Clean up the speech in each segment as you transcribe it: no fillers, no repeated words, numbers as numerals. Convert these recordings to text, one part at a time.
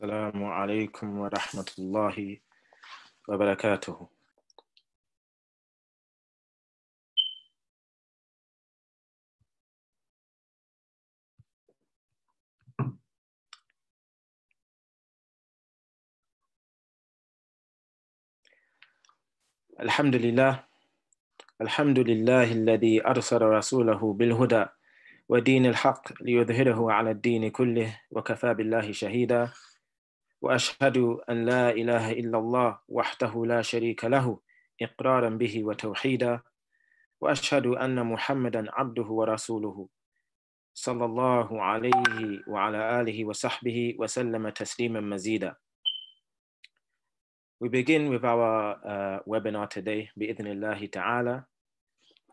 Assalamu alaikum wa rahmatullahi wa barakatuh. Alhamdulillah, alladhi arsala rasulahu bilhuda wa deen al-haq liyudhhirahu ala ad-deen kullih wa kafa billahi shahida. وأشهد أن لا إله إلا الله وحده لا شريك له إقرارا به وتوحيدا وأشهد أن محمدا عبده ورسوله صلى الله عليه وعلى آله وصحبه وسلم تسليما مزيدا. We begin with our webinar today بإذن الله تعالى,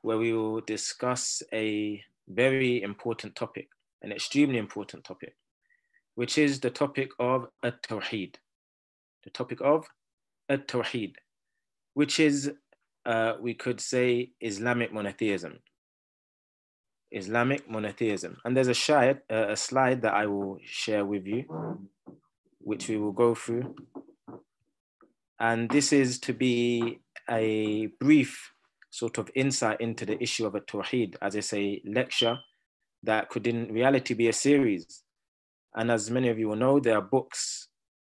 where we will discuss a very important topic, an extremely important topic, which is the topic of At-Tawheed, which is, we could say, Islamic monotheism, And there's a slide that I will share with you, which we will go through. And this is to be a brief sort of insight into the issue of At-Tawheed as it's a lecture that could in reality be a series. And as many of you will know, there are books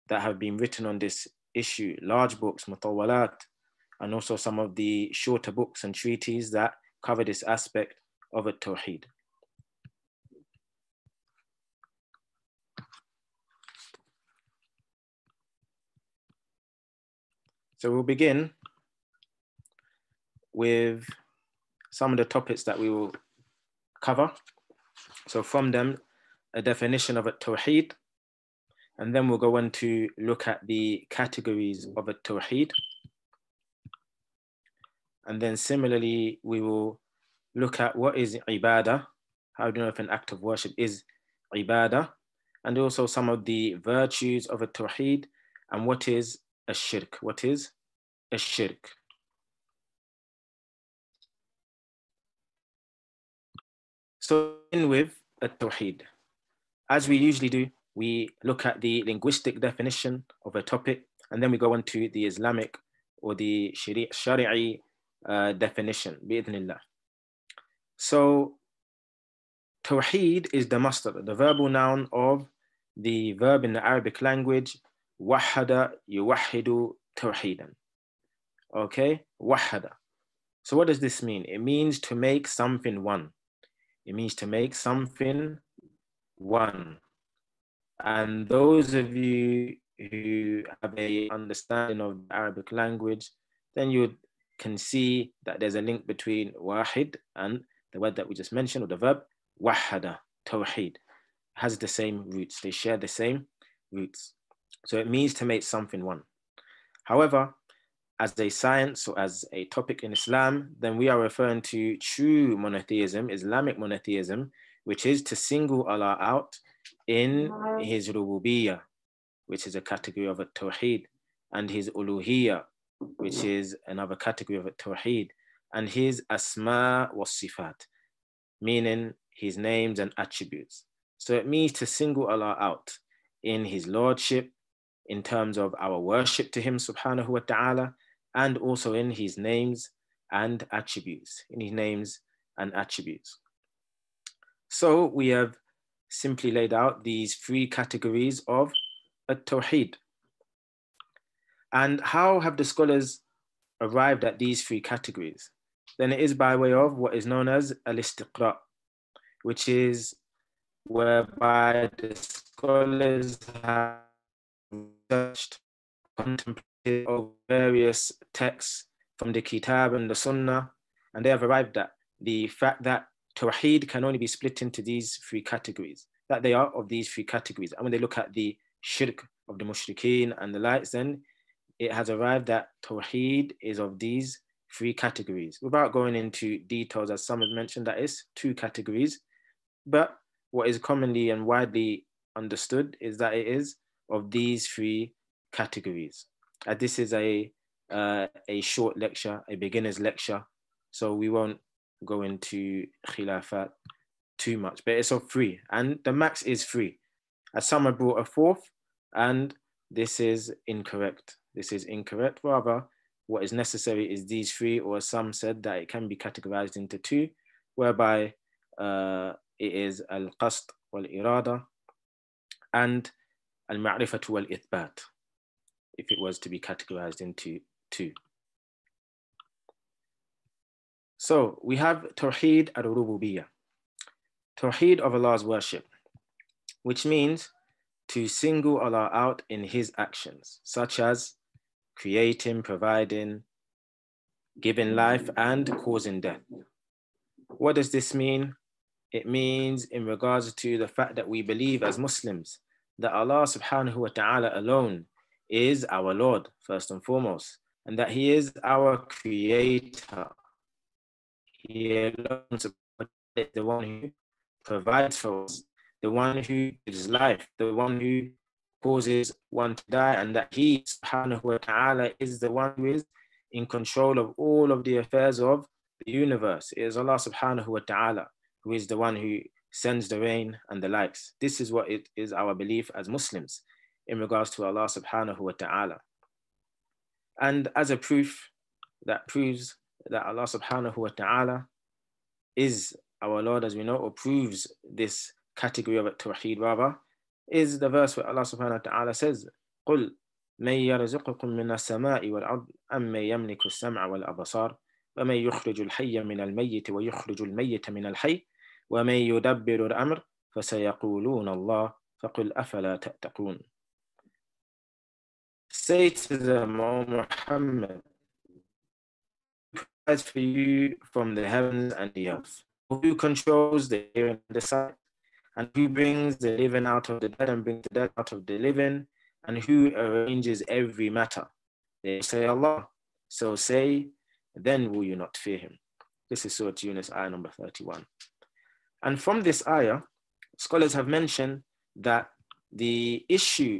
that have been written on this issue, large books, mutawalat, and also some of the shorter books and treatises that cover this aspect of At-Tawheed. So we'll begin with some of the topics that we will cover. So from them, a definition of At-Tawheed, and then we'll go on to look at the categories of At-Tawheed, and then similarly we will look at what is Ibadah, how do you know if an act of worship is Ibadah, and also some of the virtues of At-Tawheed, and what is a Shirk, So in with At-Tawheed, as we usually do, we look at the linguistic definition of a topic, and then we go on to the Islamic or the Shari'i definition, bi'idhnillah. So, Tawheed is the masdar, the verbal noun of the verb in the Arabic language, wahada yuwahidu tawheedan. Okay, wahada. So what does this mean? It means to make something one. And those of you who have a understanding of the Arabic language, then you can see that there's a link between wahid and the word that we just mentioned, or the verb wahada, tawheed, has the same roots. They share the same roots. So it means to make something one. However, as a science or as a topic in Islam, then we are referring to true monotheism, Islamic monotheism, which is to single Allah out in his Rububiyyah, which is a category of At-Tawheed, and his Uluhiyyah, which is another category of At-Tawheed, and his Asma wa Sifat, meaning his names and attributes. So it means to single Allah out in his lordship, in terms of our worship to him subhanahu wa ta'ala, and also in his names and attributes, So we have simply laid out these three categories of At-Tawheed. And how have the scholars arrived at these three categories? Then it is by way of what is known as al-istiqra, which is whereby the scholars have researched, contemplated over various texts from the Kitab and the Sunnah, and they have arrived at the fact that Tawheed can only be split into these three categories, that they are of these three categories. And when they look at the Shirk of the Mushrikeen and the likes, then it has arrived that Tawheed is of these three categories. Without going into details, as some have mentioned, that is two categories. But what is commonly and widely understood is that it is of these three categories. And this is a short lecture, a beginner's lecture, so we won't go into khilafat too much, but it's of three, and the max is three. As some have brought a fourth, And this is incorrect. This is incorrect. Rather, what is necessary is these three, or some said that it can be categorized into two, whereby it is al-qasd wal-irada and al-ma'rifatu wal-ithbat, if it was to be categorized into two. So we have Tawheed al-Rububiyyah, Tawheed of Allah's worship, which means to single Allah out in his actions, such as creating, providing, giving life, and causing death. What does this mean? It means in regards to the fact that we believe as Muslims that Allah subhanahu wa ta'ala alone is our Lord, first and foremost, and that he is our creator. He alone is the one who provides for us, the one who gives life, the one who causes one to die, and that he, subhanahu wa ta'ala, is the one who is in control of all of the affairs of the universe. It is Allah subhanahu wa ta'ala who is the one who sends the rain and the likes. This is what it is our belief as Muslims in regards to Allah subhanahu wa ta'ala. And as a proof that proves that Allah subhanahu wa ta'ala is our Lord, as we know, or proves this category of Tawheed rather, is the verse where Allah subhanahu wa ta'ala says, قُلْ مَنْ يَرْزُقُكُمْ مِنَ السَّمَاءِ وَالْعَرْضِ أَمَّنْ يَمْلِكُ السَّمْعَ وَالْأَبْصَارِ وَمَنْ يُخْرِجُ الْحَيَّ مِنَ الْمَيِّتِ وَيُخْرِجُ الْمَيِّتَ مِنَ الْحَيِّ وَمَنْ يُدَبِّرُ الْأَمْرَ فَسَيَقُولُونَ اللَّهُ فَقُلْ أَفَلَا تَتَّقُونَ. Say to them, O Muhammad, provides for you from the heavens and the earth, who controls the air and the sight, and who brings the living out of the dead and brings the dead out of the living, and who arranges every matter. They say Allah, so say, then will you not fear him. This is Surah Yunus, ayah number 31. And from this ayah, scholars have mentioned that the issue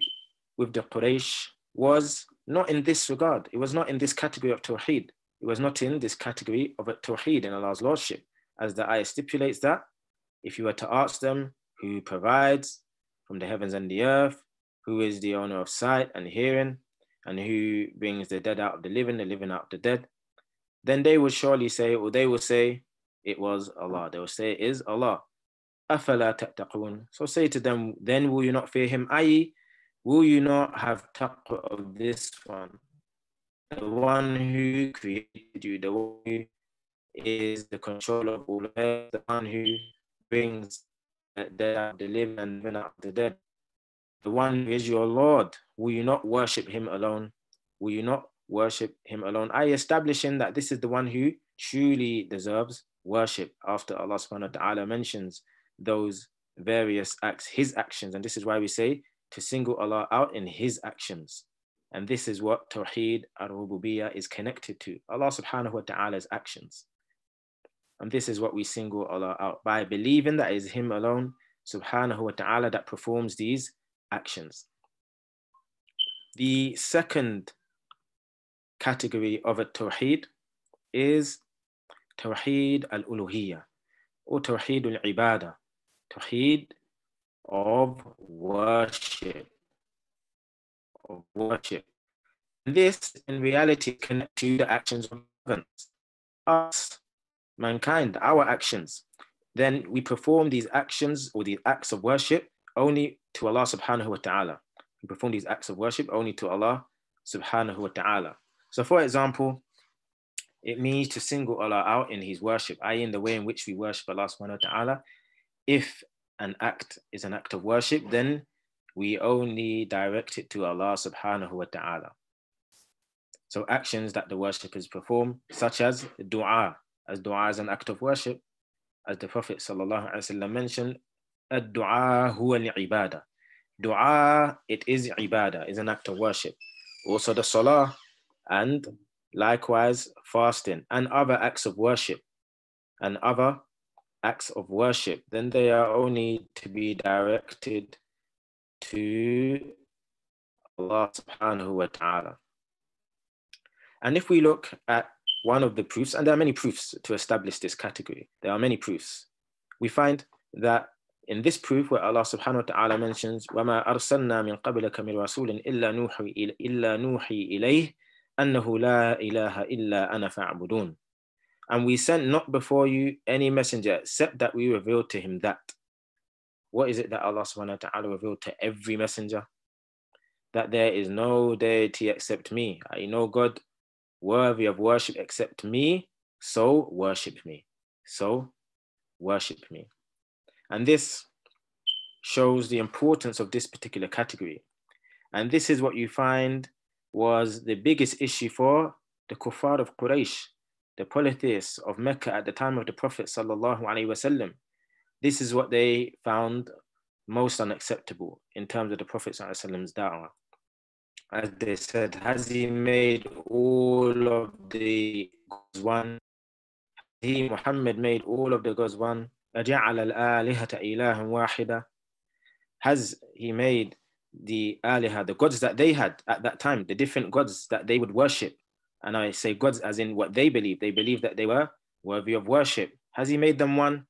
with the Quraysh was not in this regard. It was not in this category of Tawheed. It was not in this category of Tawheed and Allah's Lordship, as the ayah stipulates that if you were to ask them, who provides from the heavens and the earth, who is the owner of sight and hearing, and who brings the dead out of the living out of the dead, then they would surely say, or they will say, it was Allah. They will say, it is Allah. أَفَلَا تَتَّقُونَ. So say to them, then will you not fear him, i.e., will you not have taqwa of this one, the one who created you, the one who is the controller of all affairs, the one who brings dead out of the living and living out of the dead, the one who is your Lord, will you not worship him alone? Will you not worship him alone? I establishing that this is the one who truly deserves worship after Allah subhanahu wa ta'ala mentions those various acts, his actions. And this is why we say to single Allah out in his actions. And this is what Tawheed al-Rububiyyah is connected to, Allah subhanahu wa ta'ala's actions. And this is what we single Allah out by believing that it is him alone, subhanahu wa ta'ala, that performs these actions. The second category of a Tawheed is Tawheed al-Uluhiyyah, or Tawheed al-Ibadah, Tawheed of worship, of worship. And this in reality connects to the actions of us, mankind, our actions. Then we perform these actions or these acts of worship only to Allah subhanahu wa ta'ala. We perform these acts of worship only to Allah subhanahu wa ta'ala. So for example, it means to single Allah out in his worship, i.e. in the way in which we worship Allah subhanahu wa ta'ala. If an act is an act of worship, then we only direct it to Allah subhanahu wa ta'ala. So actions that the worshippers perform, such as dua, as dua is an act of worship, as the Prophet sallallahu alaihi wasallam mentioned, ad-dua huwa al-ibadah. Dua, it is ibadah, is an act of worship. Also the salah, and likewise fasting, and other acts of worship, and other acts of worship, then they are only to be directed to Allah subhanahu wa ta'ala. And if we look at one of the proofs, and there are many proofs to establish this category, there are many proofs, we find that in this proof where Allah subhanahu wa ta'ala mentions, وَمَا أَرْسَلْنَا مِنْ قَبْلَكَ مِنْ رَسُولٍ إِلَّا نُوحِي إِلَيْهِ أَنَّهُ لَا إِلَهَ إِلَّا أَنَا فَاعْبُدُونَ. And we sent not before you any messenger except that we revealed to him that. What is it that Allah subhanahu wa ta'ala revealed to every messenger? That there is no deity except me, i.e. no God worthy of worship except me, so worship me. So worship me. And this shows the importance of this particular category. And this is what you find was the biggest issue for the kuffar of Quraysh, the polytheists of Mecca at the time of the Prophet sallallahu alaihi wasallam. This is what they found most unacceptable in terms of the Prophet sallallahu alaihi wasallam's da'wah. As they said, has he made all of the gods one? He, Muhammad, made all of the gods one? Has he made the aliha, the gods that they had at that time, the different gods that they would worship? And I say gods as in what they believe that they were worthy of worship. Has he made them one?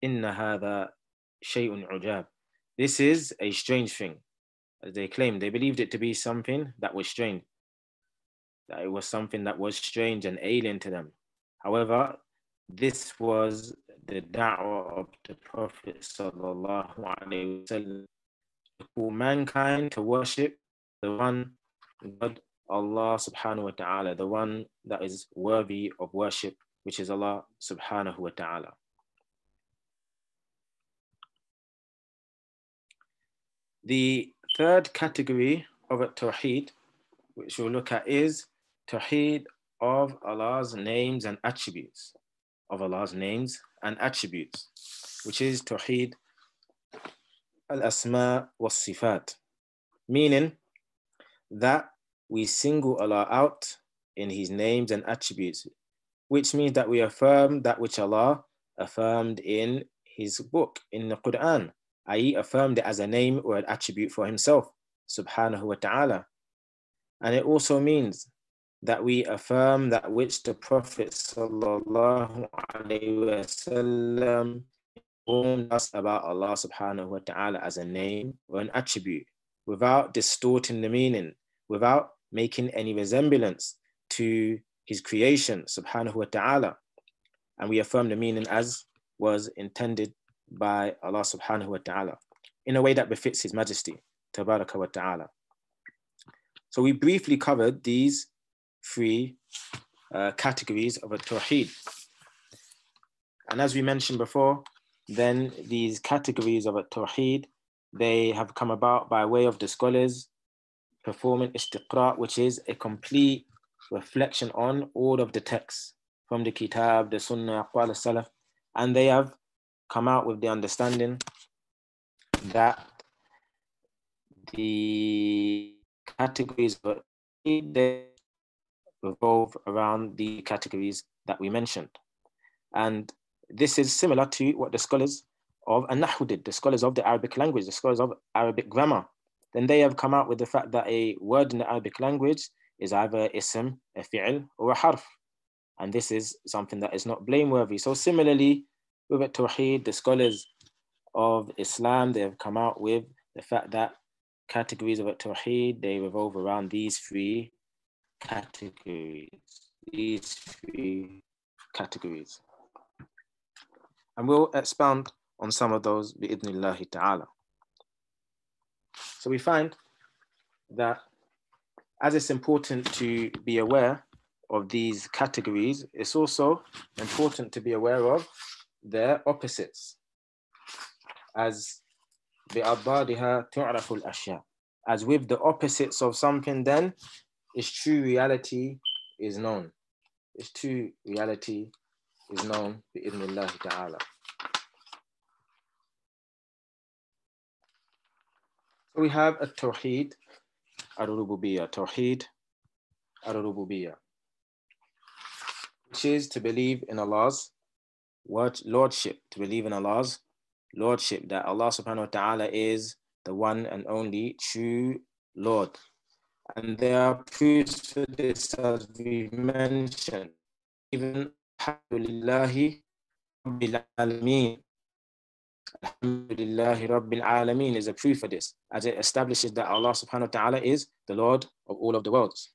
Inna hadha shay'un ujab. This is a strange thing, as they claimed. They believed it to be something that was strange, that it was something that was strange and alien to them. However, this was the da'wah of the Prophet sallallahu alaihi wasallam, to call mankind to worship the one God, Allah subhanahu wa ta'ala, the one that is worthy of worship, which is Allah subhanahu wa ta'ala. The third category of At-Tawheed, which we'll look at, is Tawheed of Allah's names and attributes. Of Allah's names and attributes, which is Tawheed al-Asma wa Sifat, meaning that we single Allah out in his names and attributes, which means that we affirm that which Allah affirmed in his book, in the Quran, i.e. affirmed it as a name or an attribute for himself, subhanahu wa ta'ala. And it also means that we affirm that which the Prophet sallallahu alaihi wasallam informed us about Allah subhanahu wa ta'ala as a name or an attribute, without distorting the meaning, without making any resemblance to his creation subhanahu wa ta'ala. And we affirm the meaning as was intended by Allah subhanahu wa ta'ala, in a way that befits his majesty tabaraka wa ta'ala. So we briefly covered these three categories of At-Tawheed. And as we mentioned before, then these categories of At-Tawheed, they have come about by way of the scholars performing istiqra', which is a complete reflection on all of the texts from the Kitab, the Sunnah, Aqwal al-Salaf, and they have come out with the understanding that the categories of At-Tawheed, they revolve around the categories that we mentioned. And this is similar to what the scholars of An-Nahw did, the scholars of the Arabic language, the scholars of Arabic grammar. Then they have come out with the fact that a word in the Arabic language is either ism, a fi'l, or a harf. And this is something that is not blameworthy. So similarly, with At-Tawheed, the scholars of Islam, they have come out with the fact that categories of At-Tawheed, they revolve around these three categories, and we'll expound on some of those bi-idhnillahi ta'ala. So we find that as it's important to be aware of these categories, it's also important to be aware of their opposites, as bi-adadiha tu'raful ashya. As with the opposites of something, then its true reality is known. Its true reality is known bi-idhnillahi ta'ala. So we have At-Tawheed al-Rububiyyah, Tawheed al-Rububiyyah, which is to believe in Allah's lordship, to believe in Allah's lordship, that Allah subhanahu wa ta'ala is the one and only true Lord. And there are proofs for this, as we mentioned, even Alhamdulillahi Rabbil Alameen. Alhamdulillahi Rabbil Alameen is a proof for this, as it establishes that Allah subhanahu wa ta'ala is the Lord of all of the worlds.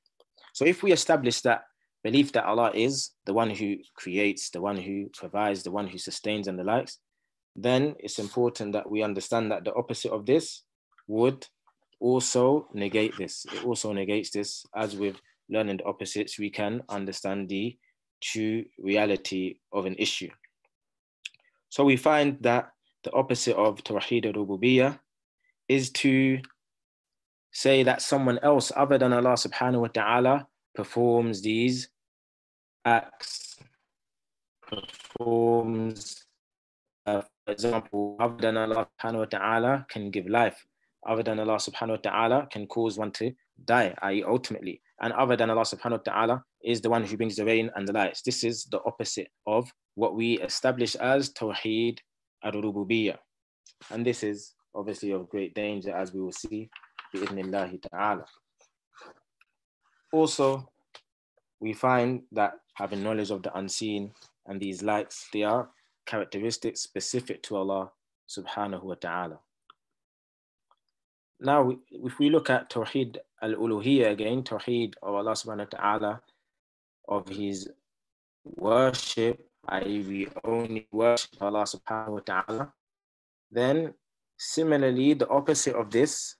So if we establish that belief that Allah is the one who creates, the one who provides, the one who sustains and the likes, then it's important that we understand that the opposite of this would also negate this. It also negates this. As with learning the opposites, we can understand the true reality of an issue. So we find that the opposite of Tawheed al-Rububiyyah is to say that someone else other than Allah subhanahu wa ta'ala performs these acts, for example, other than Allah subhanahu wa ta'ala can give life, other than Allah subhanahu wa ta'ala can cause one to die, i.e. ultimately, and other than Allah subhanahu wa ta'ala is the one who brings the rain and the lights. This is the opposite of what we establish as Tawheed al-Rububiyyah. And this is obviously of great danger, as we will see, bi-idhnillahi ta'ala. Also, we find that having knowledge of the unseen and these lights, they are characteristics specific to Allah subhanahu wa ta'ala. Now, if we look at Tawheed al-Uluhiyyah again, Tawheed of Allah subhanahu wa ta'ala, of his worship, i.e. we only worship Allah subhanahu wa ta'ala, then similarly, the opposite of this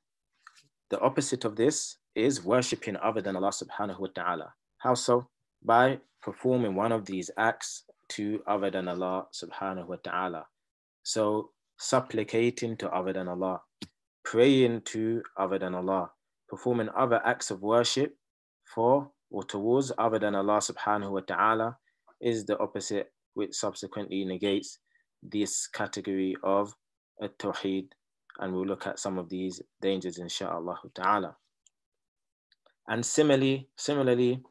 is worshipping other than Allah subhanahu wa ta'ala. How so? By performing one of these acts to other than Allah subhanahu wa ta'ala. So supplicating to other than Allah, praying to other than Allah, performing other acts of worship for or towards other than Allah subhanahu wa ta'ala is the opposite, which subsequently negates this category of at-Tawheed. And we'll look at some of these dangers insha'Allah ta'ala. And similarly,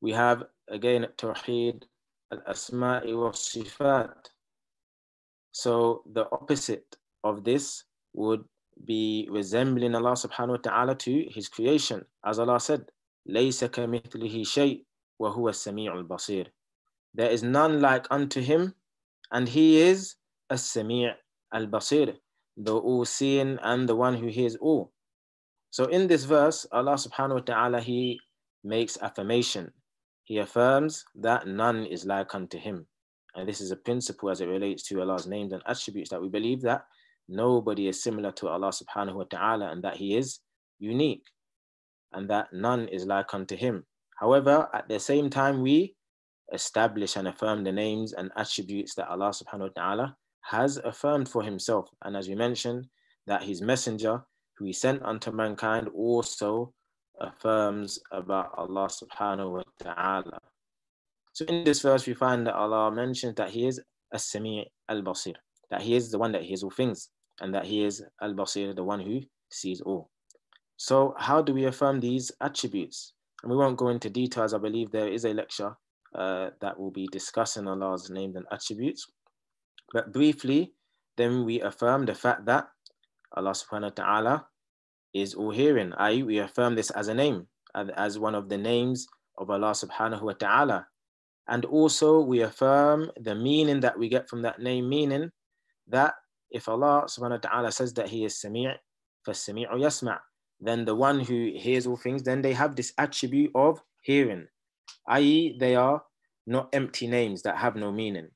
we have again Tawheed al-Asma wa Sifat. So the opposite of this would be resembling Allah subhanahu wa ta'ala to his creation. As Allah said, "Laysa kamithlihi shay wa huwa as-sami'ul basir." There is none like unto him, and he is as-sami' al-basir, the all-seeing and the one who hears all. So in this verse, Allah subhanahu wa ta'ala, he makes affirmation. He affirms that none is like unto him. And this is a principle as it relates to Allah's names and attributes, that we believe that nobody is similar to Allah subhanahu wa ta'ala, and that he is unique, and that none is like unto him. However, at the same time, we establish and affirm the names and attributes that Allah subhanahu wa ta'ala has affirmed for himself. And as we mentioned, that his messenger who he sent unto mankind also affirms about Allah subhanahu wa ta'ala. So in this verse, we find that Allah mentions that he is as-Sami' al-Basir, that he is the one that hears all things, and that he is al-Basir, the one who sees all. So how do we affirm these attributes? And we won't go into details. I believe there is a lecture that will be discussing Allah's names and attributes. But briefly, then we affirm the fact that Allah subhanahu wa ta'ala is all-hearing, i.e. we affirm this as a name, as one of the names of Allah subhanahu wa ta'ala. And also we affirm the meaning that we get from that name, meaning that if Allah subhanahu wa ta'ala says that he is Sami', فَالسَّمِيعُ يَسْمَعُ, then the one who hears all things, then they have this attribute of hearing, i.e. they are not empty names that have no meaning.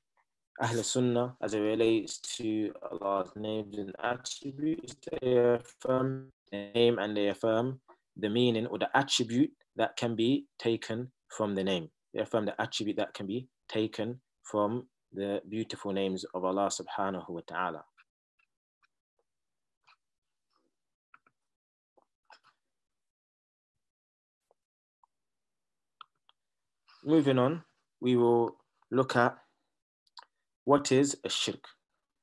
Ahl-Sunnah, as it relates to Allah's names and attributes, they affirm the name and they affirm the meaning or the attribute that can be taken from the name. They affirm the attribute that can be taken from the beautiful names of Allah subhanahu wa ta'ala. Moving on, we will look at what is a shirk?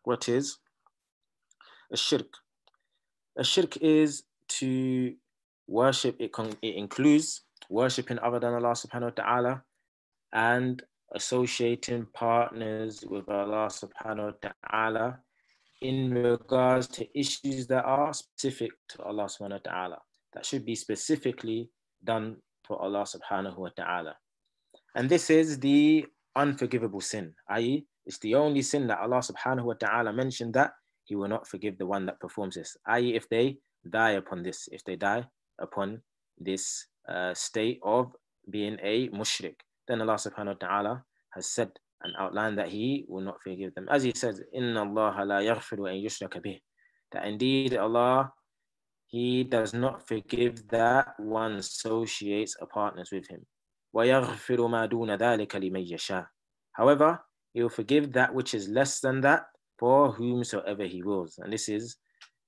What is a shirk? A shirk is to worship, it includes worshipping other than Allah subhanahu wa ta'ala and associating partners with Allah subhanahu wa ta'ala in regards to issues that are specific to Allah subhanahu wa ta'ala, that should be specifically done for Allah subhanahu wa ta'ala. And this is the unforgivable sin, i.e. it's the only sin that Allah subhanahu wa ta'ala mentioned that He will not forgive the one that performs this, i.e. if they die upon this, state of being a mushrik. Then Allah subhanahu wa ta'ala has said and outlined that he will not forgive them. As he says, Inna Allah la yaghfiru an yushraka bih, that indeed Allah, he does not forgive that one associates or partners with him. وَيَغْفِرُ مَا دُونَ ذَلِكَ لِمَنْ يَشَاءُ. However, he will forgive that which is less than that for whomsoever he wills. And this is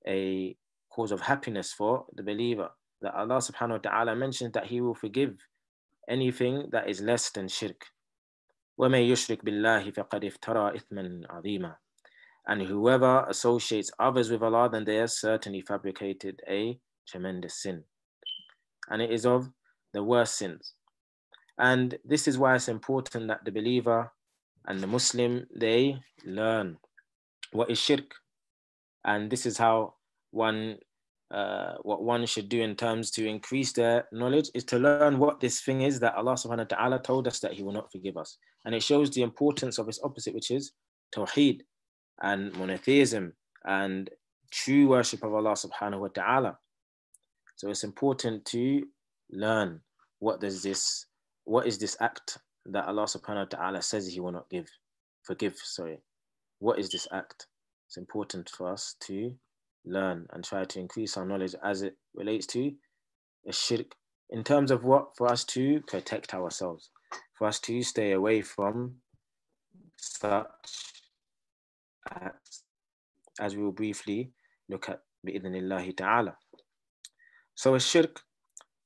a cause of happiness for the believer, that Allah subhanahu wa ta'ala mentions that he will forgive anything that is less than shirk. وَمَنْ يُشْرِكْ بِاللَّهِ فَقَدْ افْتَرَى إِثْمًا عَظِيمًا. And whoever associates others with Allah, then they have certainly fabricated a tremendous sin. And it is of the worst sins. And this is why it's important that the believer and the Muslim, they learn what is shirk. And this is how one, what one should do in terms to increase their knowledge, is to learn what this thing is that Allah subhanahu wa ta'ala told us that he will not forgive us. And it shows the importance of its opposite, which is Tawheed and monotheism and true worship of Allah subhanahu wa ta'ala. So it's important to learn what is this act that Allah subhanahu wa ta'ala says he will not forgive. What is this act? It's important for us to learn and try to increase our knowledge as it relates to shirk, in terms of what, for us to protect ourselves, for us to stay away from such acts, as we will briefly look at bi'idhnillahi ta'ala. So a shirk,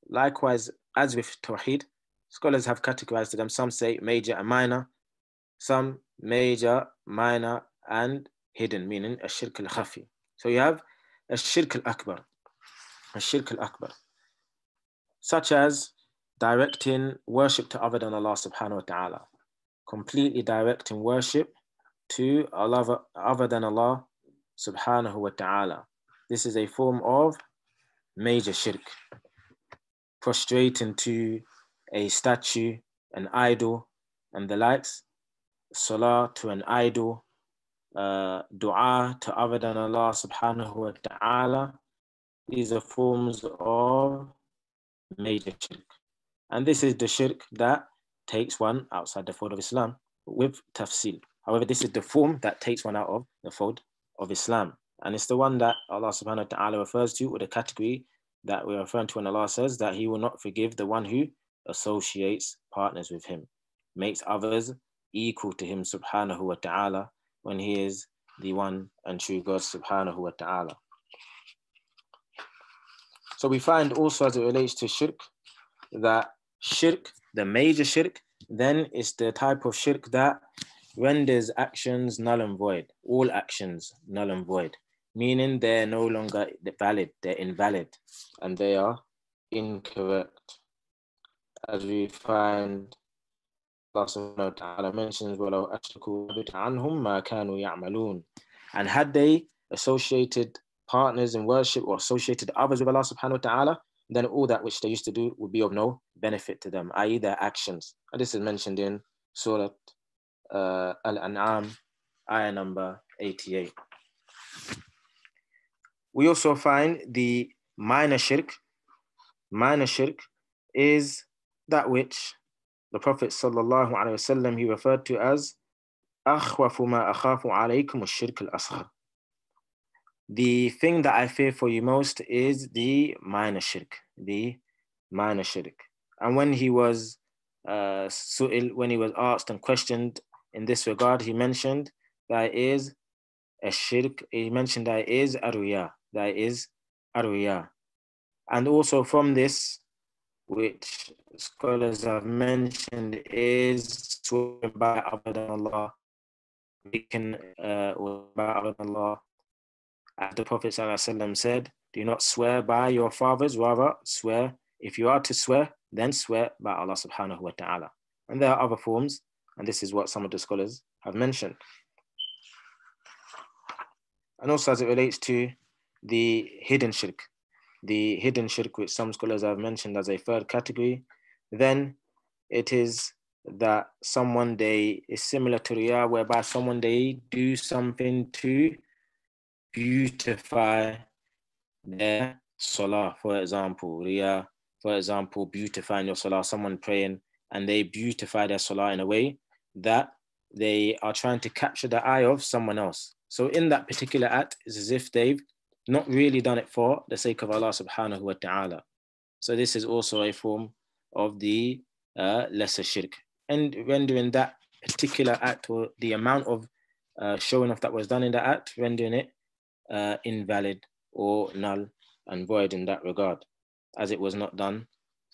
likewise as with tawheed, scholars have categorized them. Some say major and minor, some major, minor and hidden, meaning a shirk al-khafi. So you have a shirk al-akbar, such as directing worship to other than Allah subhanahu wa ta'ala, completely directing worship to Allah other than Allah subhanahu wa ta'ala. This is a form of major shirk. Prostrating to a statue, an idol and the likes, salah to an idol, dua to other than Allah subhanahu wa ta'ala. These are forms of major shirk. And this is the shirk that takes one outside the fold of Islam with tafsil. However, this is the form that takes one out of the fold of Islam. And it's the one that Allah subhanahu wa ta'ala refers to, or the category that we're referring to when Allah says that he will not forgive the one who associates partners with him, makes others equal to him subhanahu wa ta'ala, when he is the one and true God subhanahu wa ta'ala. So we find also, as it relates to shirk, that shirk, the major shirk, then is the type of shirk that renders actions null and void, all actions null and void, meaning they're no longer valid, they're invalid, and they are incorrect. As we find, Allah subhanahu wa ta'ala mentions, وَلَوْ أَشْرَكُوا لَحَبِطَ عَنْهُمْ مَا كَانُوا يَعْمَلُونَ. And had they associated partners in worship or associated others with Allah subhanahu wa ta'ala, then all that which they used to do would be of no benefit to them, i.e. their actions. And this is mentioned in Surah Al-An'am, ayah number 88. We also find the minor shirk. Minor shirk is that which the Prophet sallallahu alaihi wasallam, he referred to as akhwafu ma akhafu alaykum ash-shirk al-asghar. The thing that I fear for you most is the minor shirk, And when he was asked and questioned in this regard, he mentioned that is a shirk. He mentioned that is ar-riya, and also from this, which scholars have mentioned, is swearing by other than Allah, As the Prophet ﷺ said, do not swear by your fathers, rather swear, if you are to swear, then swear by Allah subhanahu wa ta'ala. And there are other forms, and this is what some of the scholars have mentioned. And also, as it relates to the hidden shirk, which some scholars have mentioned as a third category, then it is that someone, they is similar to Riyah, whereby someone, they do something to beautify their salah. For example, Riyah, for example, beautifying your salah, someone praying and they beautify their salah in a way that they are trying to capture the eye of someone else. So in that particular act, it's as if they've not really done it for the sake of Allah subhanahu wa ta'ala. So this is also a form of the lesser shirk. And rendering that particular act or the amount of showing off that was done in that act, rendering it invalid or null and void in that regard, as it was not done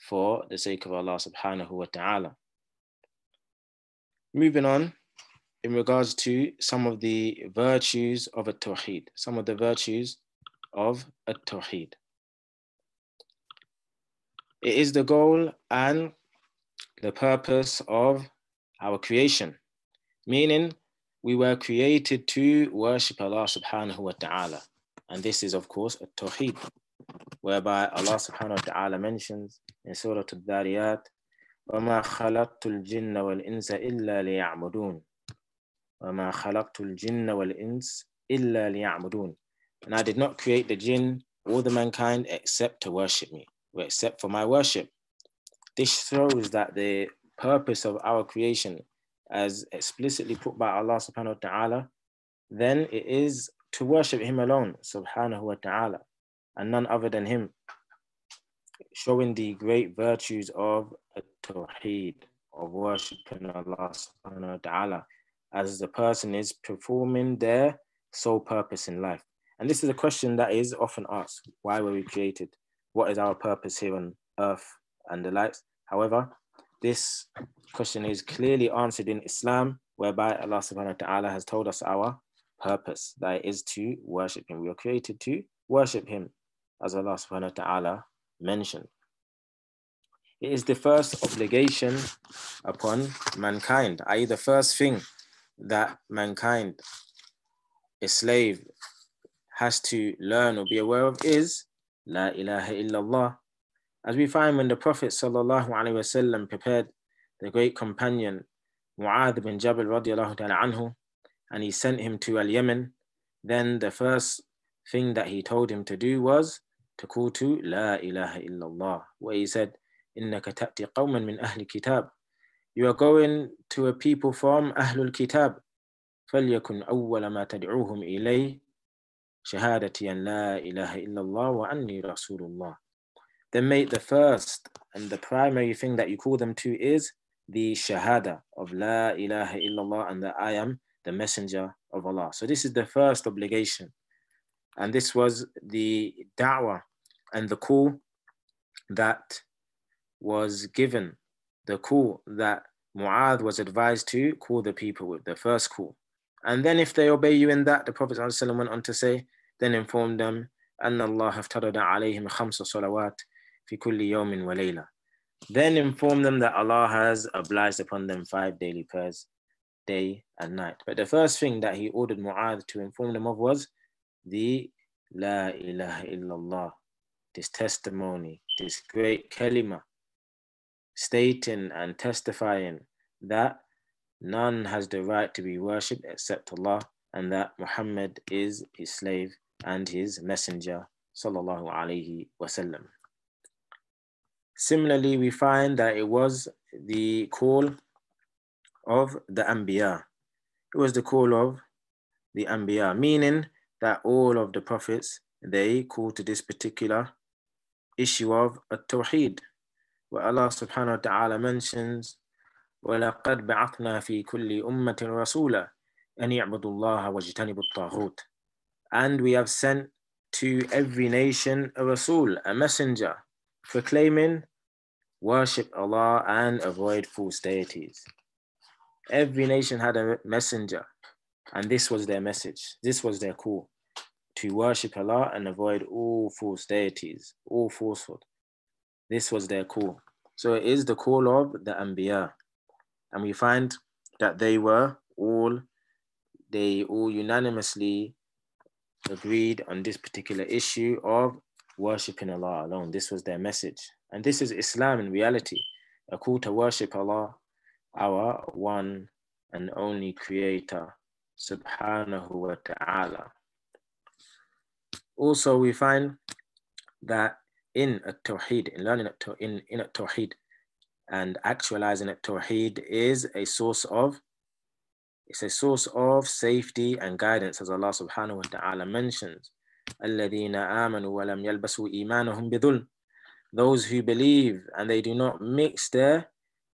for the sake of Allah subhanahu wa ta'ala. Moving on, in regards to some of the virtues of At-Tawheed, some of the virtues of At-Tawheed. It is the goal and the purpose of our creation, meaning we were created to worship Allah subhanahu wa ta'ala. And this is, of course, At-Tawheed, whereby Allah subhanahu wa ta'ala mentions in Surah Al-Dhariyat, وَمَا خَلَقْتُ الْجِنَّ وَالْإِنسَ إِلَّا لِيَعْبُدُونَ. وَمَا خَلَقْتُ الْجِنَّ وَالْإِنسَ إِلَّا لِيَعْبُدُونَ. And I did not create the jinn or the mankind except to worship me, or except for my worship. This shows that the purpose of our creation, as explicitly put by Allah subhanahu wa ta'ala, then it is to worship him alone, subhanahu wa ta'ala, and none other than him, showing the great virtues of At-Tawheed, of worshipping Allah subhanahu wa ta'ala, as the person is performing their sole purpose in life. And this is a question that is often asked: why were we created? What is our purpose here on earth and the likes? However, this question is clearly answered in Islam, whereby Allah subhanahu wa ta'ala has told us our purpose, that it is to worship him. We are created to worship him, as Allah subhanahu wa ta'ala mentioned. It is the first obligation upon mankind, i.e. the first thing that mankind, a slave, has to learn or be aware of is La ilaha illallah. As we find when the Prophet sallallahu alaihi wasallam prepared the great companion Muadh bin Jabal radiallahu ta'ala anhu, and he sent him to Al Yemen, then the first thing that he told him to do was to call to La ilaha illallah, where he said, Innaka ta'ti qawman min ahli kitab. You are going to a people from Ahlul Kitab. فَلْيَكُنْ أَوَّلَ مَا تَدْعُوهُم إِلَيْهِ شَهَادَةِ أَنْ لَا إِلَهَ إِلَّا اللَّهُ وَأَنِّي رَسُولُ اللَّهِ. Then mate, the first and the primary thing that you call them to is the shahada of La ilaha illallah, and that I am the messenger of Allah. So this is the first obligation. And this was the da'wah and the call that was given, the call that Mu'adh was advised to call the people with, the first call. And then if they obey you in that, the Prophet ﷺ went on to say, then inform them, أَنَّ اللَّهَ افْتَرَضَ عَلَيْهِمْ خَمْسَ صَلَوَاتٍ فِي كُلِّ يَوْمٍ وَلَيْلَةٍ. Then inform them that Allah has obliged upon them 5 daily prayers, day and night. But the first thing that he ordered Mu'adh to inform them of was the La ilaha illallah, this testimony, this great kalima, stating and testifying that none has the right to be worshipped except Allah, and that Muhammad is his slave and his messenger, sallallahu alaihi wasallam. Similarly, we find that it was the call of the Anbiya. It was the call of the Anbiya, meaning that all of the prophets, they call to this particular issue of At-Tawheed, where Allah subhanahu wa ta'ala mentions, وَلَقَدْ بَعَثْنَا فِي كُلِّ أُمَّةٍ رَسُولًا أَنْ يَعْبُدُوا اللَّهَ وَاجْتَنِبُوا الطَّاغُوتَ. And we have sent to every nation a Rasul, a messenger, proclaiming, worship Allah and avoid false deities. Every nation had a messenger, and this was their message, this was their call, to worship Allah and avoid all false deities, all falsehood. This was their call. So it is the call of the Anbiya. And we find that they all unanimously agreed on this particular issue of worshipping Allah alone. This was their message. And this is Islam in reality, a call to worship Allah, our one and only creator, subhanahu wa ta'ala. Also, we find that in At-Tawheed, in learning in At-Tawheed and actualizing At-Tawheed is a source of safety and guidance, as Allah subhanahu wa ta'ala mentions. Alladhina amanu wa lam yalbasu imanahum bidhulm. Those who believe and they do not mix their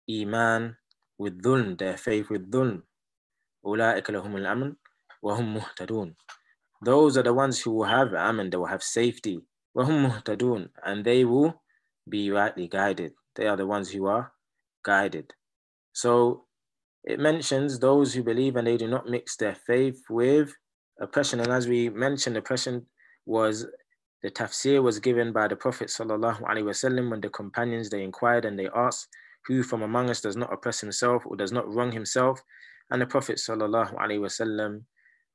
iman with dhulm, their faith with dhulm. Ulaika lahumul amn wa hum muhtadun. Those are the ones who will have amn, they will have safety. Wa hum muhtadun, and they will be rightly guided. They are the ones who are guided. So it mentions those who believe and they do not mix their faith with oppression. And as we mentioned, oppression was, the tafsir was given by the Prophet sallallahu alaihi wasallam when the companions, they inquired and they asked, who from among us does not oppress himself or does not wrong himself? And the Prophet sallallahu alaihi wasallam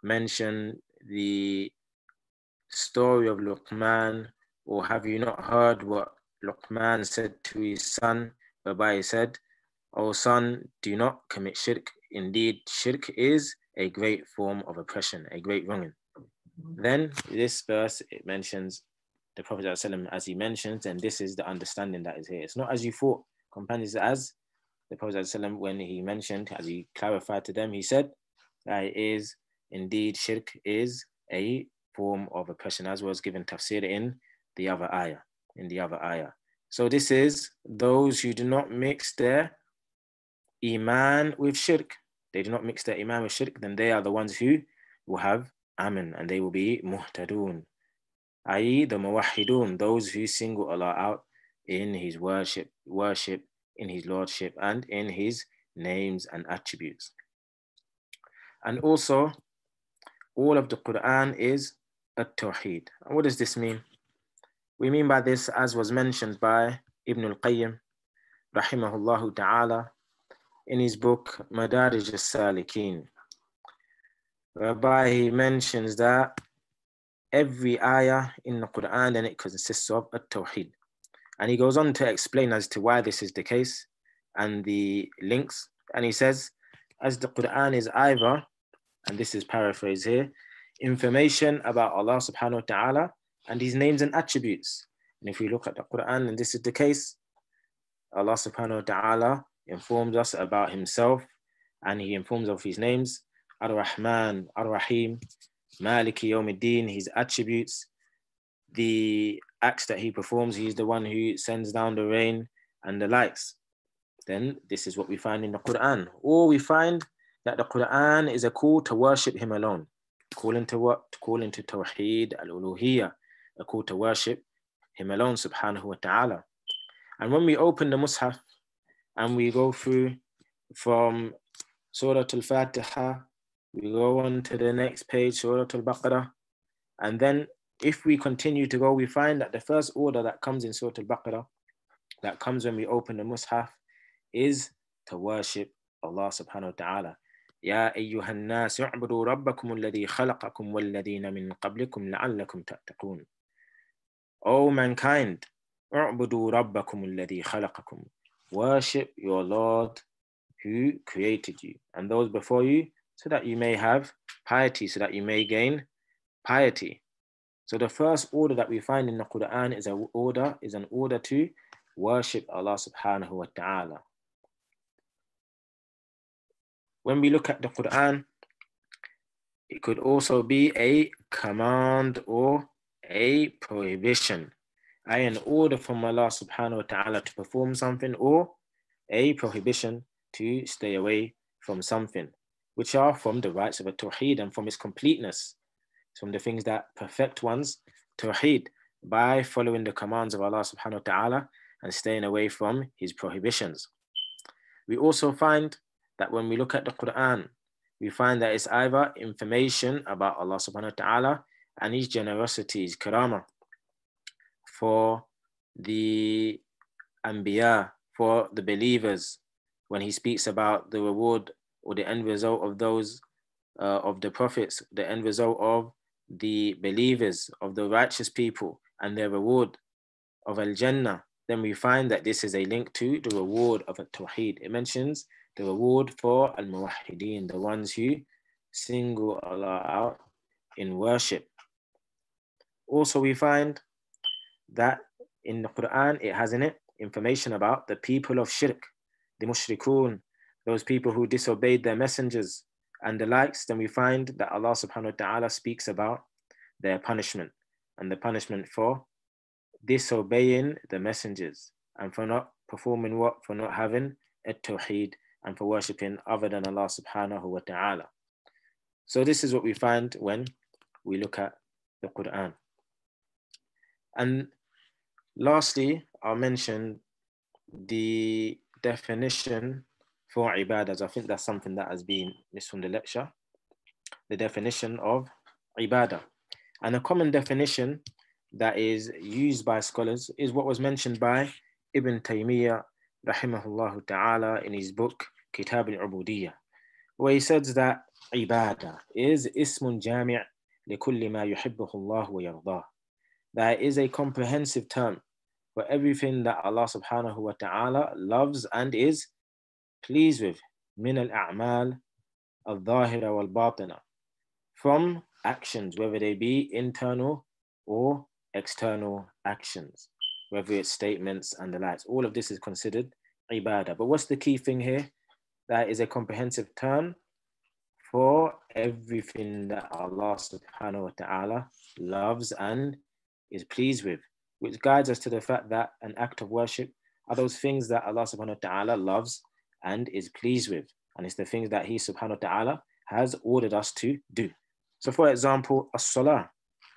mentioned the story of Luqman, or have you not heard what Luqman said to his son, whereby he said, O son, do not commit shirk. Indeed, shirk is a great form of oppression, a great wronging. Then this verse, it mentions the Prophet ﷺ as he mentions, and this is the understanding that is here. It's not as you thought, companions, as the Prophet ﷺ, when he mentioned, as he clarified to them, he said, that it is, indeed, shirk is a form of oppression, as was given tafsir in the other ayah. So this is those who do not mix their iman with shirk. They do not mix their iman with shirk, then they are the ones who will have amin, and they will be muhtadun, i.e. the muwahidun, those who single Allah out in his worship, in his lordship, and in his names and attributes. And also, all of the Quran is at-Tawheed. And what does this mean? We mean by this, as was mentioned by Ibn al-Qayyim, rahimahullahu ta'ala, in his book, Madarij al Saliqeen, whereby he mentions that every ayah in the Quran, and it consists of at-Tawheed. And he goes on to explain as to why this is the case and the links. And he says, as the Quran is either, and this is paraphrase here, information about Allah subhanahu wa ta'ala and his names and attributes. And if we look at the Quran, and this is the case, Allah subhanahu wa ta'ala informs us about himself, and he informs of his names, Ar-Rahman, Ar-Rahim, Maliki Yawmiddin, his attributes, the acts that he performs, he is the one who sends down the rain and the likes. Then this is what we find in the Quran. Or we find that the Quran is a call to worship him alone, calling to what? Calling to Tawheed al-Uluhiyyah, a call to worship him alone, subhanahu wa ta'ala. And when we open the Mus'haf, and we go through from Surah Al Fatiha, we go on to the next page, Surah Al Baqarah. And then if we continue to go, we find that the first order that comes in Surah Al Baqarah, that comes when we open the Mus'haf, is to worship Allah subhanahu wa ta'ala. Ya ayyuhan nas i'budu rabbakum alladhi khalaqakum walladhina min qablikum la'allakum tattaqun. O mankind, i'budu rabbakum alladhi khalaqakum. Worship your Lord who created you and those before you, so that you may have piety, so that you may gain piety. So the first order that we find in the Quran is an order to worship Allah subhanahu wa ta'ala. When we look at the Quran, it could also be a command or a prohibition. An order from Allah subhanahu wa ta'ala to perform something, or a prohibition to stay away from something, which are from the rights of a Tawheed and from its completeness. It's from the things that perfect one's Tawheed by following the commands of Allah subhanahu wa ta'ala and staying away from his prohibitions. We also find that when we look at the Quran, we find that it's either information about Allah subhanahu wa ta'ala and his generosity, his karamah, for the Anbiya, for the believers, when he speaks about the reward or the end result of those of the prophets, the end result of the believers, of the righteous people, and their reward of Al-Jannah, then we find that this is a link to the reward of At-Tawheed. It mentions the reward for Al-Muwahideen, the ones who single Allah out in worship. Also, we find that in the Quran, it has in it information about the people of Shirk, the Mushrikun, those people who disobeyed their messengers and the likes. Then we find that Allah subhanahu wa ta'ala speaks about their punishment and the punishment for disobeying the messengers and for not performing what? For not having At-Tawheed and for worshipping other than Allah subhanahu wa ta'ala. So this is what we find when we look at the Quran. And lastly, I'll mention the definition for ibadahs. I think that's something that has been missed from the lecture. The definition of ibadah. And a common definition that is used by scholars is what was mentioned by Ibn Taymiyyah rahimahullah ta'ala in his book Kitab al-Ubudiyyah, where he says that ibadah is ismun jami' li kulli ma yuhibbuhu Allah wa yardah. That is a comprehensive term for everything that Allah subhanahu wa ta'ala loves and is pleased with. Min al-a'mal al-dhahira wal-batina. From actions, whether they be internal or external actions, whether it's statements and the likes. All of this is considered ibadah. But what's the key thing here? That is a comprehensive term for everything that Allah subhanahu wa ta'ala loves and is pleased with, which guides us to the fact that an act of worship are those things that Allah subhanahu wa ta'ala loves and is pleased with. And it's the things that he subhanahu wa ta'ala has ordered us to do. So for example, as-salah.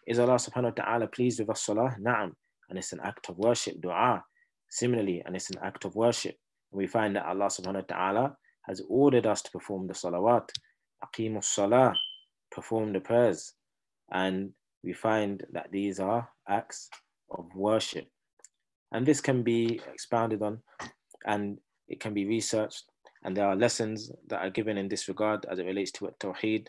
Is Allah subhanahu wa ta'ala pleased with as-salah? Na'am. And it's an act of worship. Dua, similarly, and it's an act of worship. And we find that Allah subhanahu wa ta'ala has ordered us to perform the salawat. Aqimu as-salah, perform the prayers. And we find that these are acts of worship. And this can be expounded on and it can be researched. And there are lessons that are given in this regard as it relates to At-Tawheed.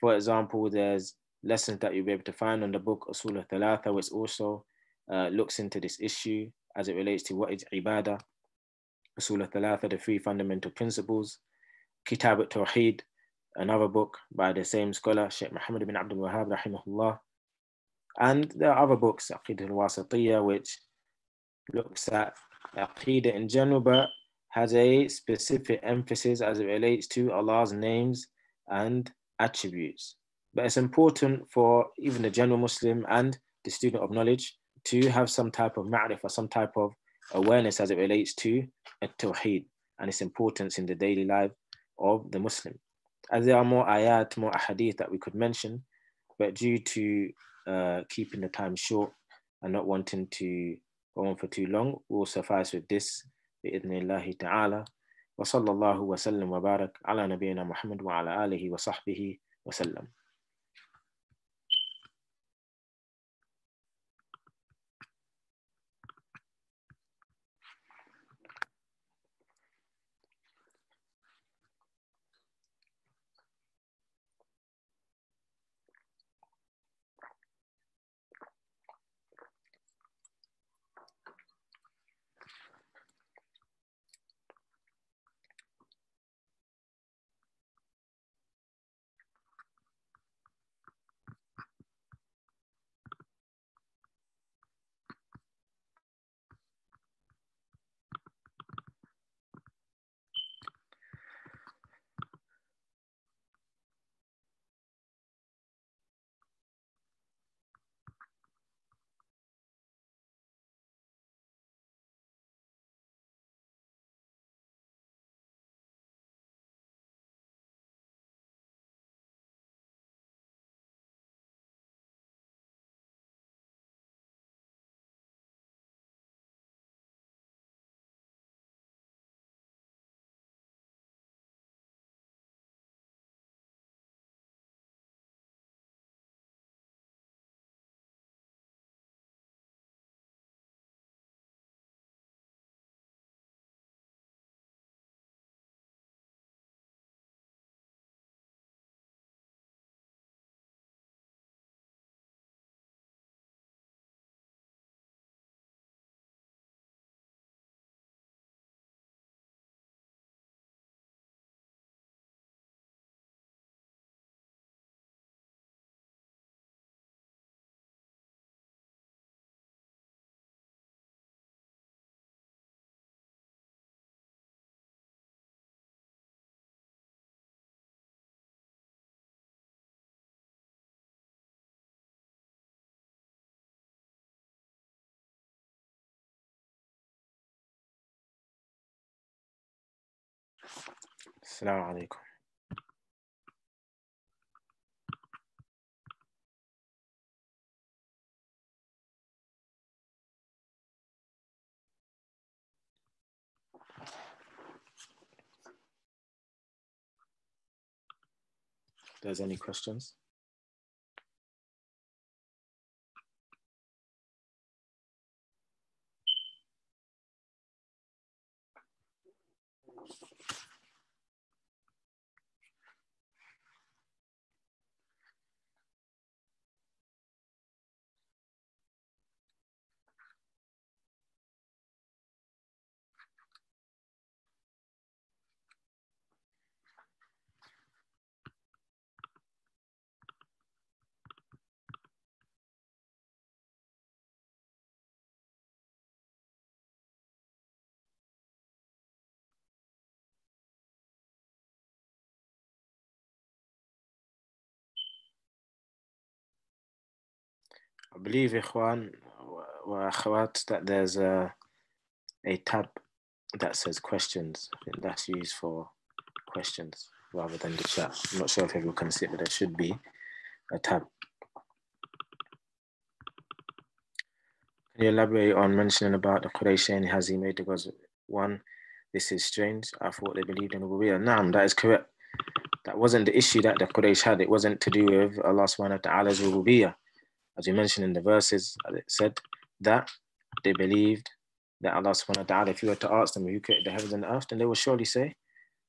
For example, there's lessons that you'll be able to find on the book Usul al-Thalatha, which also looks into this issue as it relates to what is Ibadah. Usul al-Thalatha, the three fundamental principles. Kitab at Tawheed, another book by the same scholar, Sheikh Muhammad ibn Abdul Wahhab, rahimahullah. And there are other books, Aqeedah al-Wasitiyah, which looks at Aqeedah in general, but has a specific emphasis as it relates to Allah's names and attributes. But it's important for even the general Muslim and the student of knowledge to have some type of ma'rif or some type of awareness as it relates to At-Tawheed and its importance in the daily life of the Muslim. As there are more ayat, more ahadith that we could mention, but due to keeping the time short and not wanting to go on for too long, we'll suffice with this. Bi'idhnillahi ta'ala. Wa sallallahu wa sallam wa barak ala nabiyyina Muhammad wa ala alihi wa sahbihi wa sallam. السلام عليكم. If there's any questions. I believe, Ikhwan wa Akhawat, that there's a tab that says questions. I think that's used for questions rather than the chat. I'm not sure if everyone can see it, but there should be a tab. Can you elaborate on mentioning about the Quraysh saying, has he made the gods one? This is strange. I thought they believed in Rububiyyah. Naam, that is correct. That wasn't the issue that the Quraysh had. It wasn't to do with Allah subhanahu wa ta'ala's Rububiyyah. As we mentioned in the verses, it said that they believed that Allah subhanahu wa ta'ala, if you were to ask them who created the heavens and the earth, then they will surely say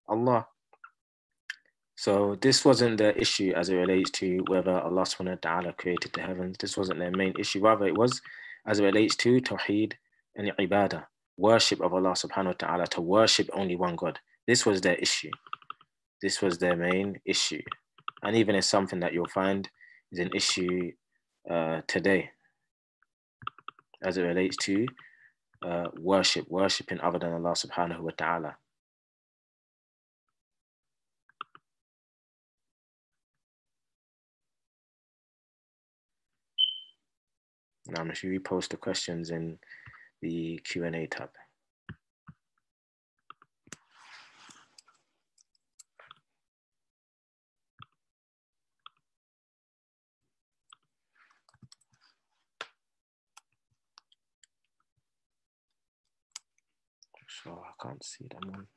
Allah. So this wasn't the issue as it relates to whether Allah subhanahu wa ta'ala created the heavens. This wasn't their main issue. Rather, it was as it relates to Tawheed and Ibadah, worship of Allah subhanahu wa ta'ala, to worship only one God. This was their issue. This was their main issue. And even it's something that you'll find is an issue today as it relates to worshiping other than Allah subhanahu wa ta'ala. Now if you repost the questions in the Q&A tab. Oh, I can't see that one.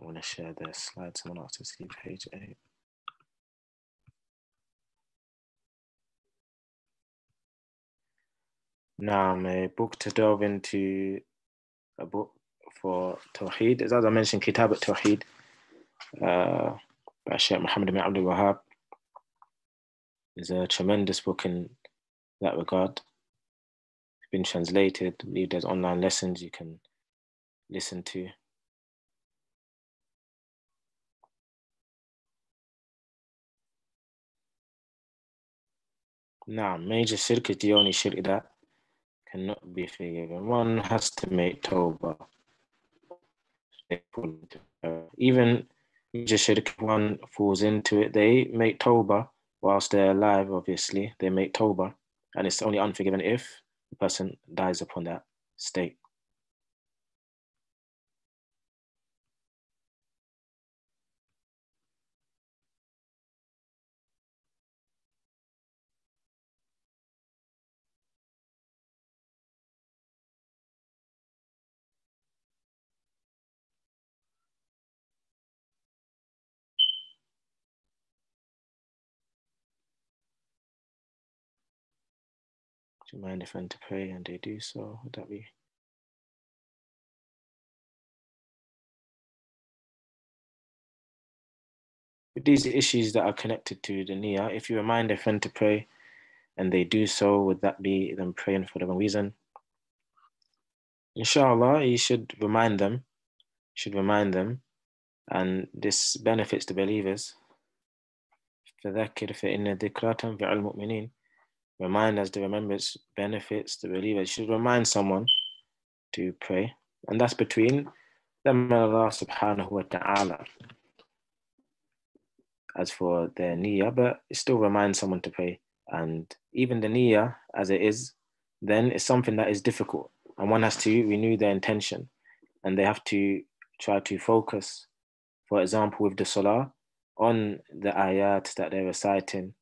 I want to share the slides. Someone else to see page 8. Now I'm a book to delve into, a book for Tawheed. As I mentioned, Kitab at Tawheed by Sheikh Muhammad ibn Abdul Wahhab is a tremendous book in that regard. It's been translated. I believe there's online lessons you can listen to. Now, major shirk is the only shirk that cannot be forgiven. One has to make tawbah. Even just shirk, one falls into it, they make tawbah whilst they're alive, obviously. They make tawbah, and it's only unforgiven if the person dies upon that state. Do you mind if I'm to pray and they do so? Would that be? With these issues that are connected to the niyyah, if you remind a friend to pray and they do so, would that be them praying for the wrong reason? Inshallah, you should remind them. You should remind them. And this benefits the believers. فَذَكِّرْ فَإِنَّ الذِّكْرَى تَنْفَعُ الْمُؤْمِنِينَ. Remind as the remembrance benefits the believer. You should remind someone to pray. And that's between Then Allah subhanahu wa ta'ala. As for their niyyah, but it still reminds someone to pray. And even the niyyah as it is, then it's something that is difficult. And one has to renew their intention. And they have to try to focus, for example, with the salah, on the ayat that they're reciting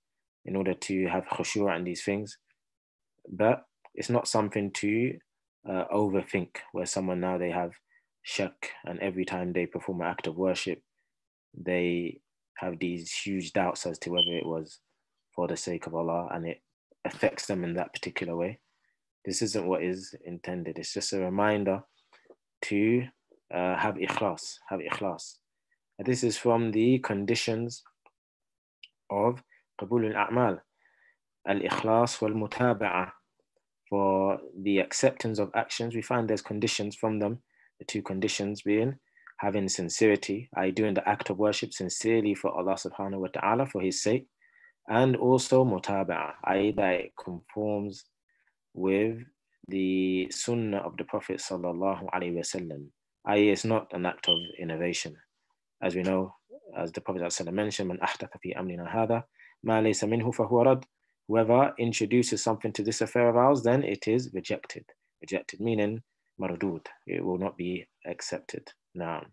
in order to have khushu' and these things. But it's not something to overthink, where someone now they have shirk, and every time they perform an act of worship, they have these huge doubts as to whether it was for the sake of Allah, and it affects them in that particular way. This isn't what is intended. It's just a reminder to have ikhlas, And this is from the conditions of Qabul al-A'mal, al-ikhlas wal-mutaba'ah. For the acceptance of actions, we find there's conditions from them, the two conditions being having sincerity, i.e. doing the act of worship sincerely for Allah subhanahu wa ta'ala, for his sake, and also mutaba'ah, i.e. that it conforms with the sunnah of the Prophet sallallahu alaihi wasallam, i.e. it's not an act of innovation. As we know, as the Prophet ﷺ mentioned, man ahdatha fi amrina hadha ma laysa minhu fahuwa rad. Whoever introduces something to this affair of ours, then it is rejected. Rejected meaning mardud, it will not be accepted. Now,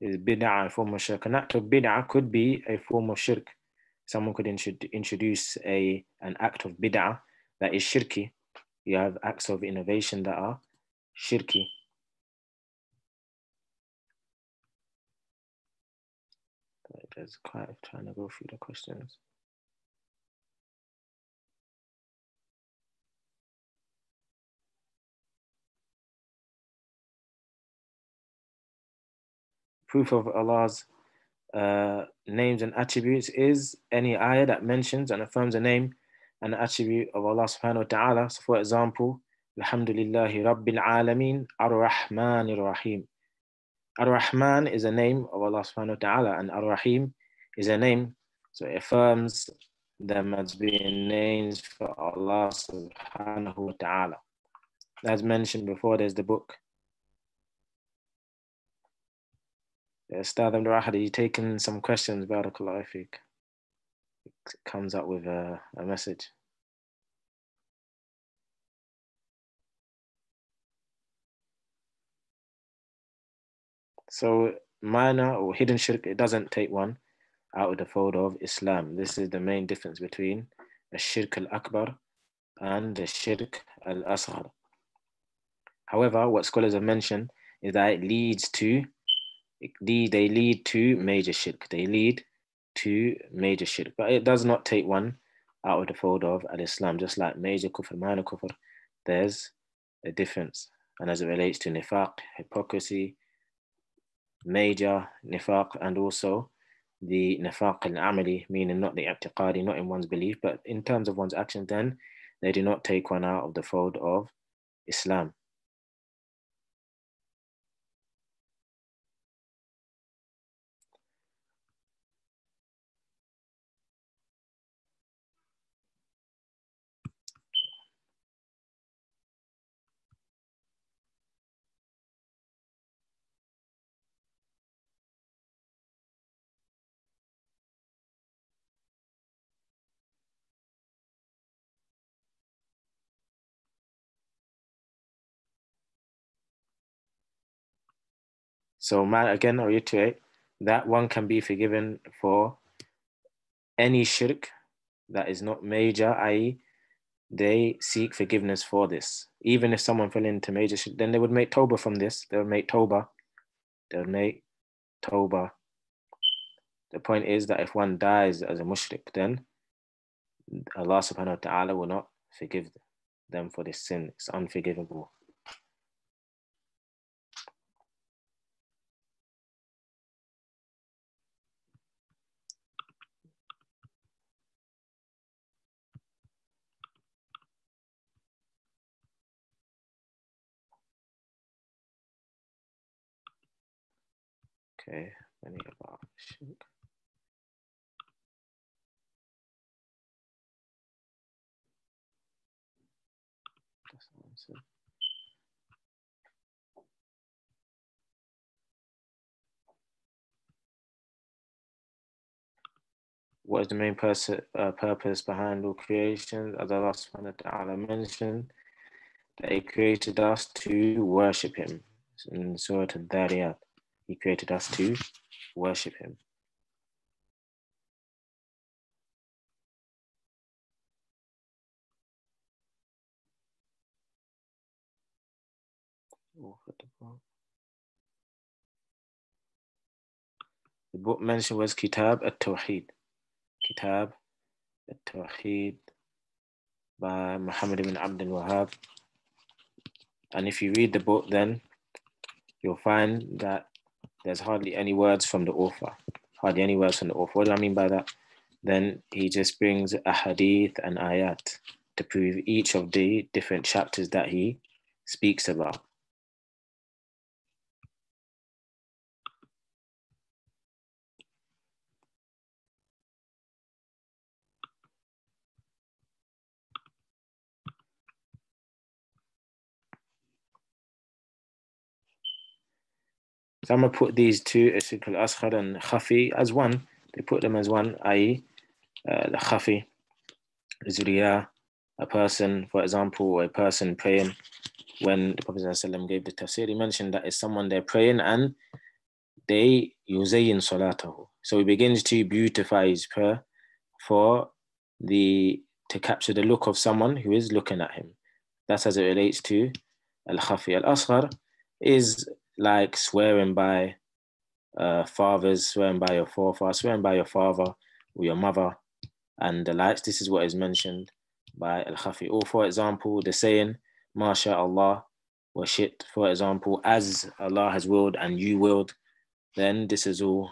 is bid'ah a form of shirk? An act of bid'ah could be a form of shirk. Someone could introduce an act of bid'ah that is shirki. You have acts of innovation that are shirki. There's quite trying to go through the questions. Proof of Allah's names and attributes is any ayah that mentions and affirms a name and attribute of Allah subhanahu wa ta'ala. So for example, Alhamdulillahi Rabbil Alameen Ar-Rahman Ar-Rahim. Ar-Rahman is a name of Allah subhanahu wa ta'ala, and Ar-Rahim is a name, so it affirms them as being names for Allah subhanahu wa ta'ala. As mentioned before, there's the book Ustad Abdul Wahhab, you've taken some questions, barakallahu feek. It comes up with a message. So minor or hidden shirk, it doesn't take one out of the fold of Islam. This is the main difference between the shirk al-akbar and the shirk al-asghar. However, what scholars have mentioned is that they lead to major shirk. But it does not take one out of the fold of al-Islam. Just like major kufr, minor kufr, there's a difference. And as it relates to nifaq, hypocrisy, major nifaq, and also the nifaq al-amali, meaning not the i'tiqadi, not in one's belief, but in terms of one's actions, then they do not take one out of the fold of Islam. So again, I reiterate that one can be forgiven for any shirk that is not major, i.e. they seek forgiveness for this. Even if someone fell into major shirk, then they would make tawbah from this. The point is that if one dies as a mushrik, then Allah subhanahu wa ta'ala will not forgive them for this sin. It's unforgivable. Okay, many of our shirk. What is the main purpose behind all creation? As Allah subhanahu wa ta'ala mentioned, that He created us to worship Him. In Surah Al-Dhariyat, He created us to worship Him. The book mentioned was Kitab at Tawheed. Kitab at Tawheed by Muhammad ibn Abdul Wahhab. And if you read the book, then you'll find that there's hardly any words from the author. Hardly any words from the author. What do I mean by that? Then he just brings a hadith and ayat to prove each of the different chapters that he speaks about. So I'm going to put these two, Ashik al-Asghar and Khafi, as one. They put them as one, i.e. Khafi is Riyah, a person, for example, a person praying. When the Prophet ﷺ gave the tafsir, he mentioned that it's someone they're praying and they yuzayyin salatahu. So he begins to beautify his prayer to capture the look of someone who is looking at him. That's as it relates to al-Khafi. Al-Asghar is like swearing by fathers, swearing by your forefather, swearing by your father or your mother and the likes. This is what is mentioned by Al-Khafi. Or for example, the saying, Masha Allah wa shit, for example, as Allah has willed and you willed, then this is all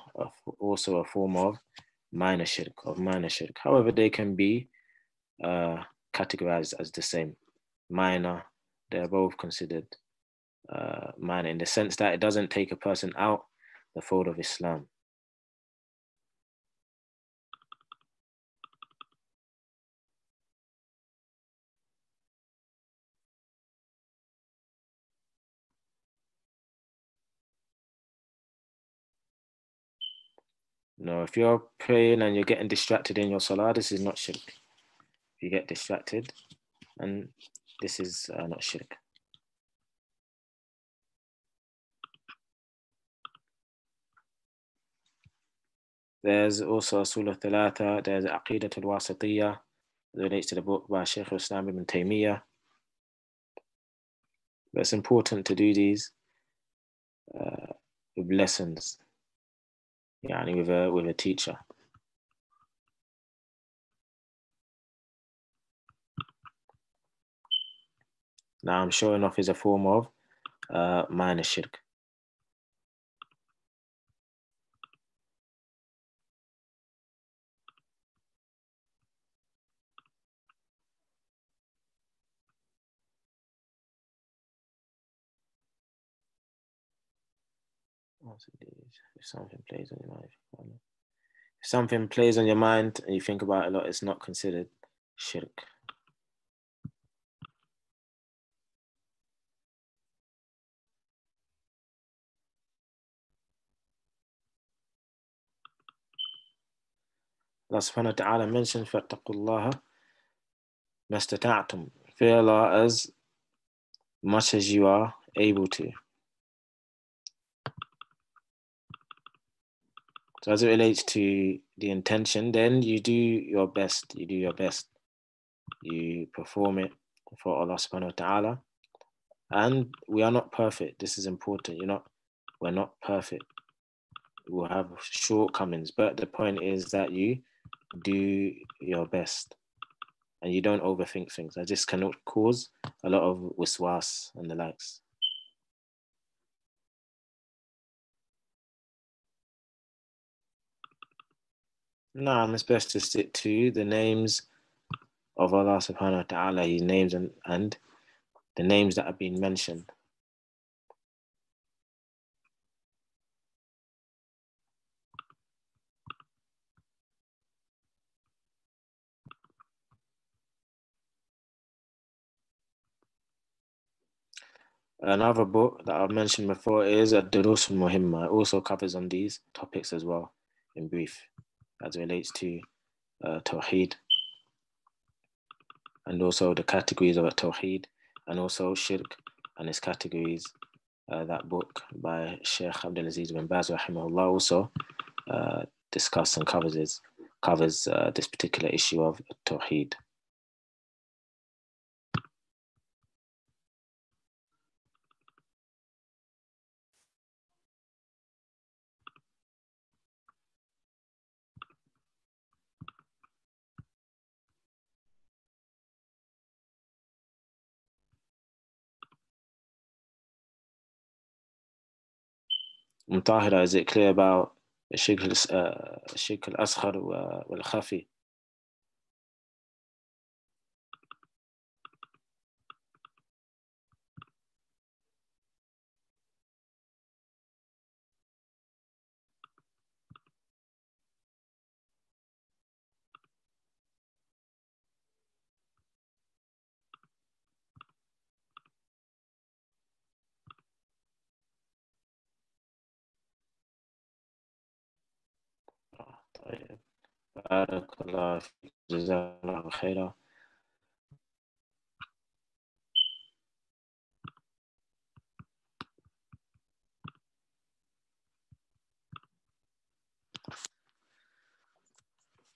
also a form of minor shirk, However, they can be categorized as the same. Minor, they're both considered minor in the sense that it doesn't take a person out the fold of Islam. No, if you're praying and you're getting distracted in your salah, this is not shirk. If you get distracted, and this is not shirk. There's also Usul al-Thalatha, there's Aqeedah al-Wasitiyah, that relates to the book by Shaykh al-Islam Ibn Taymiyyah. But it's important to do these with lessons, with a teacher. Now I'm showing off is a form of minor shirk. If something plays on your mind, and you think about it a lot, it's not considered shirk. Allah subhanahu wa ta'ala mentioned فَاتَّقُوا اللَّهَ. Fear Allah as much as you are able to. So as it relates to the intention, then you do your best, you perform it for Allah subhanahu wa ta'ala. And we are not perfect, this is important, we're not perfect. We'll have shortcomings, but the point is that you do your best and you don't overthink things. This cannot cause a lot of waswas and the likes. No, it's best to stick to the names of Allah subhanahu wa ta'ala, His names and the names that have been mentioned. Another book that I've mentioned before is Ad-Durus al-Muhimma. It also covers on these topics as well, in brief, as it relates to Tawheed, and also the categories of Tawheed, and also Shirk and its categories. That book by Sheikh Abdul Aziz bin Baz, rahimahullah, also discusses and covers this particular issue of Tawheed. Mutahira, is it clear about Shirk al-Asghar wal-Khafi? بارك الله فيك جزاك الله خيرا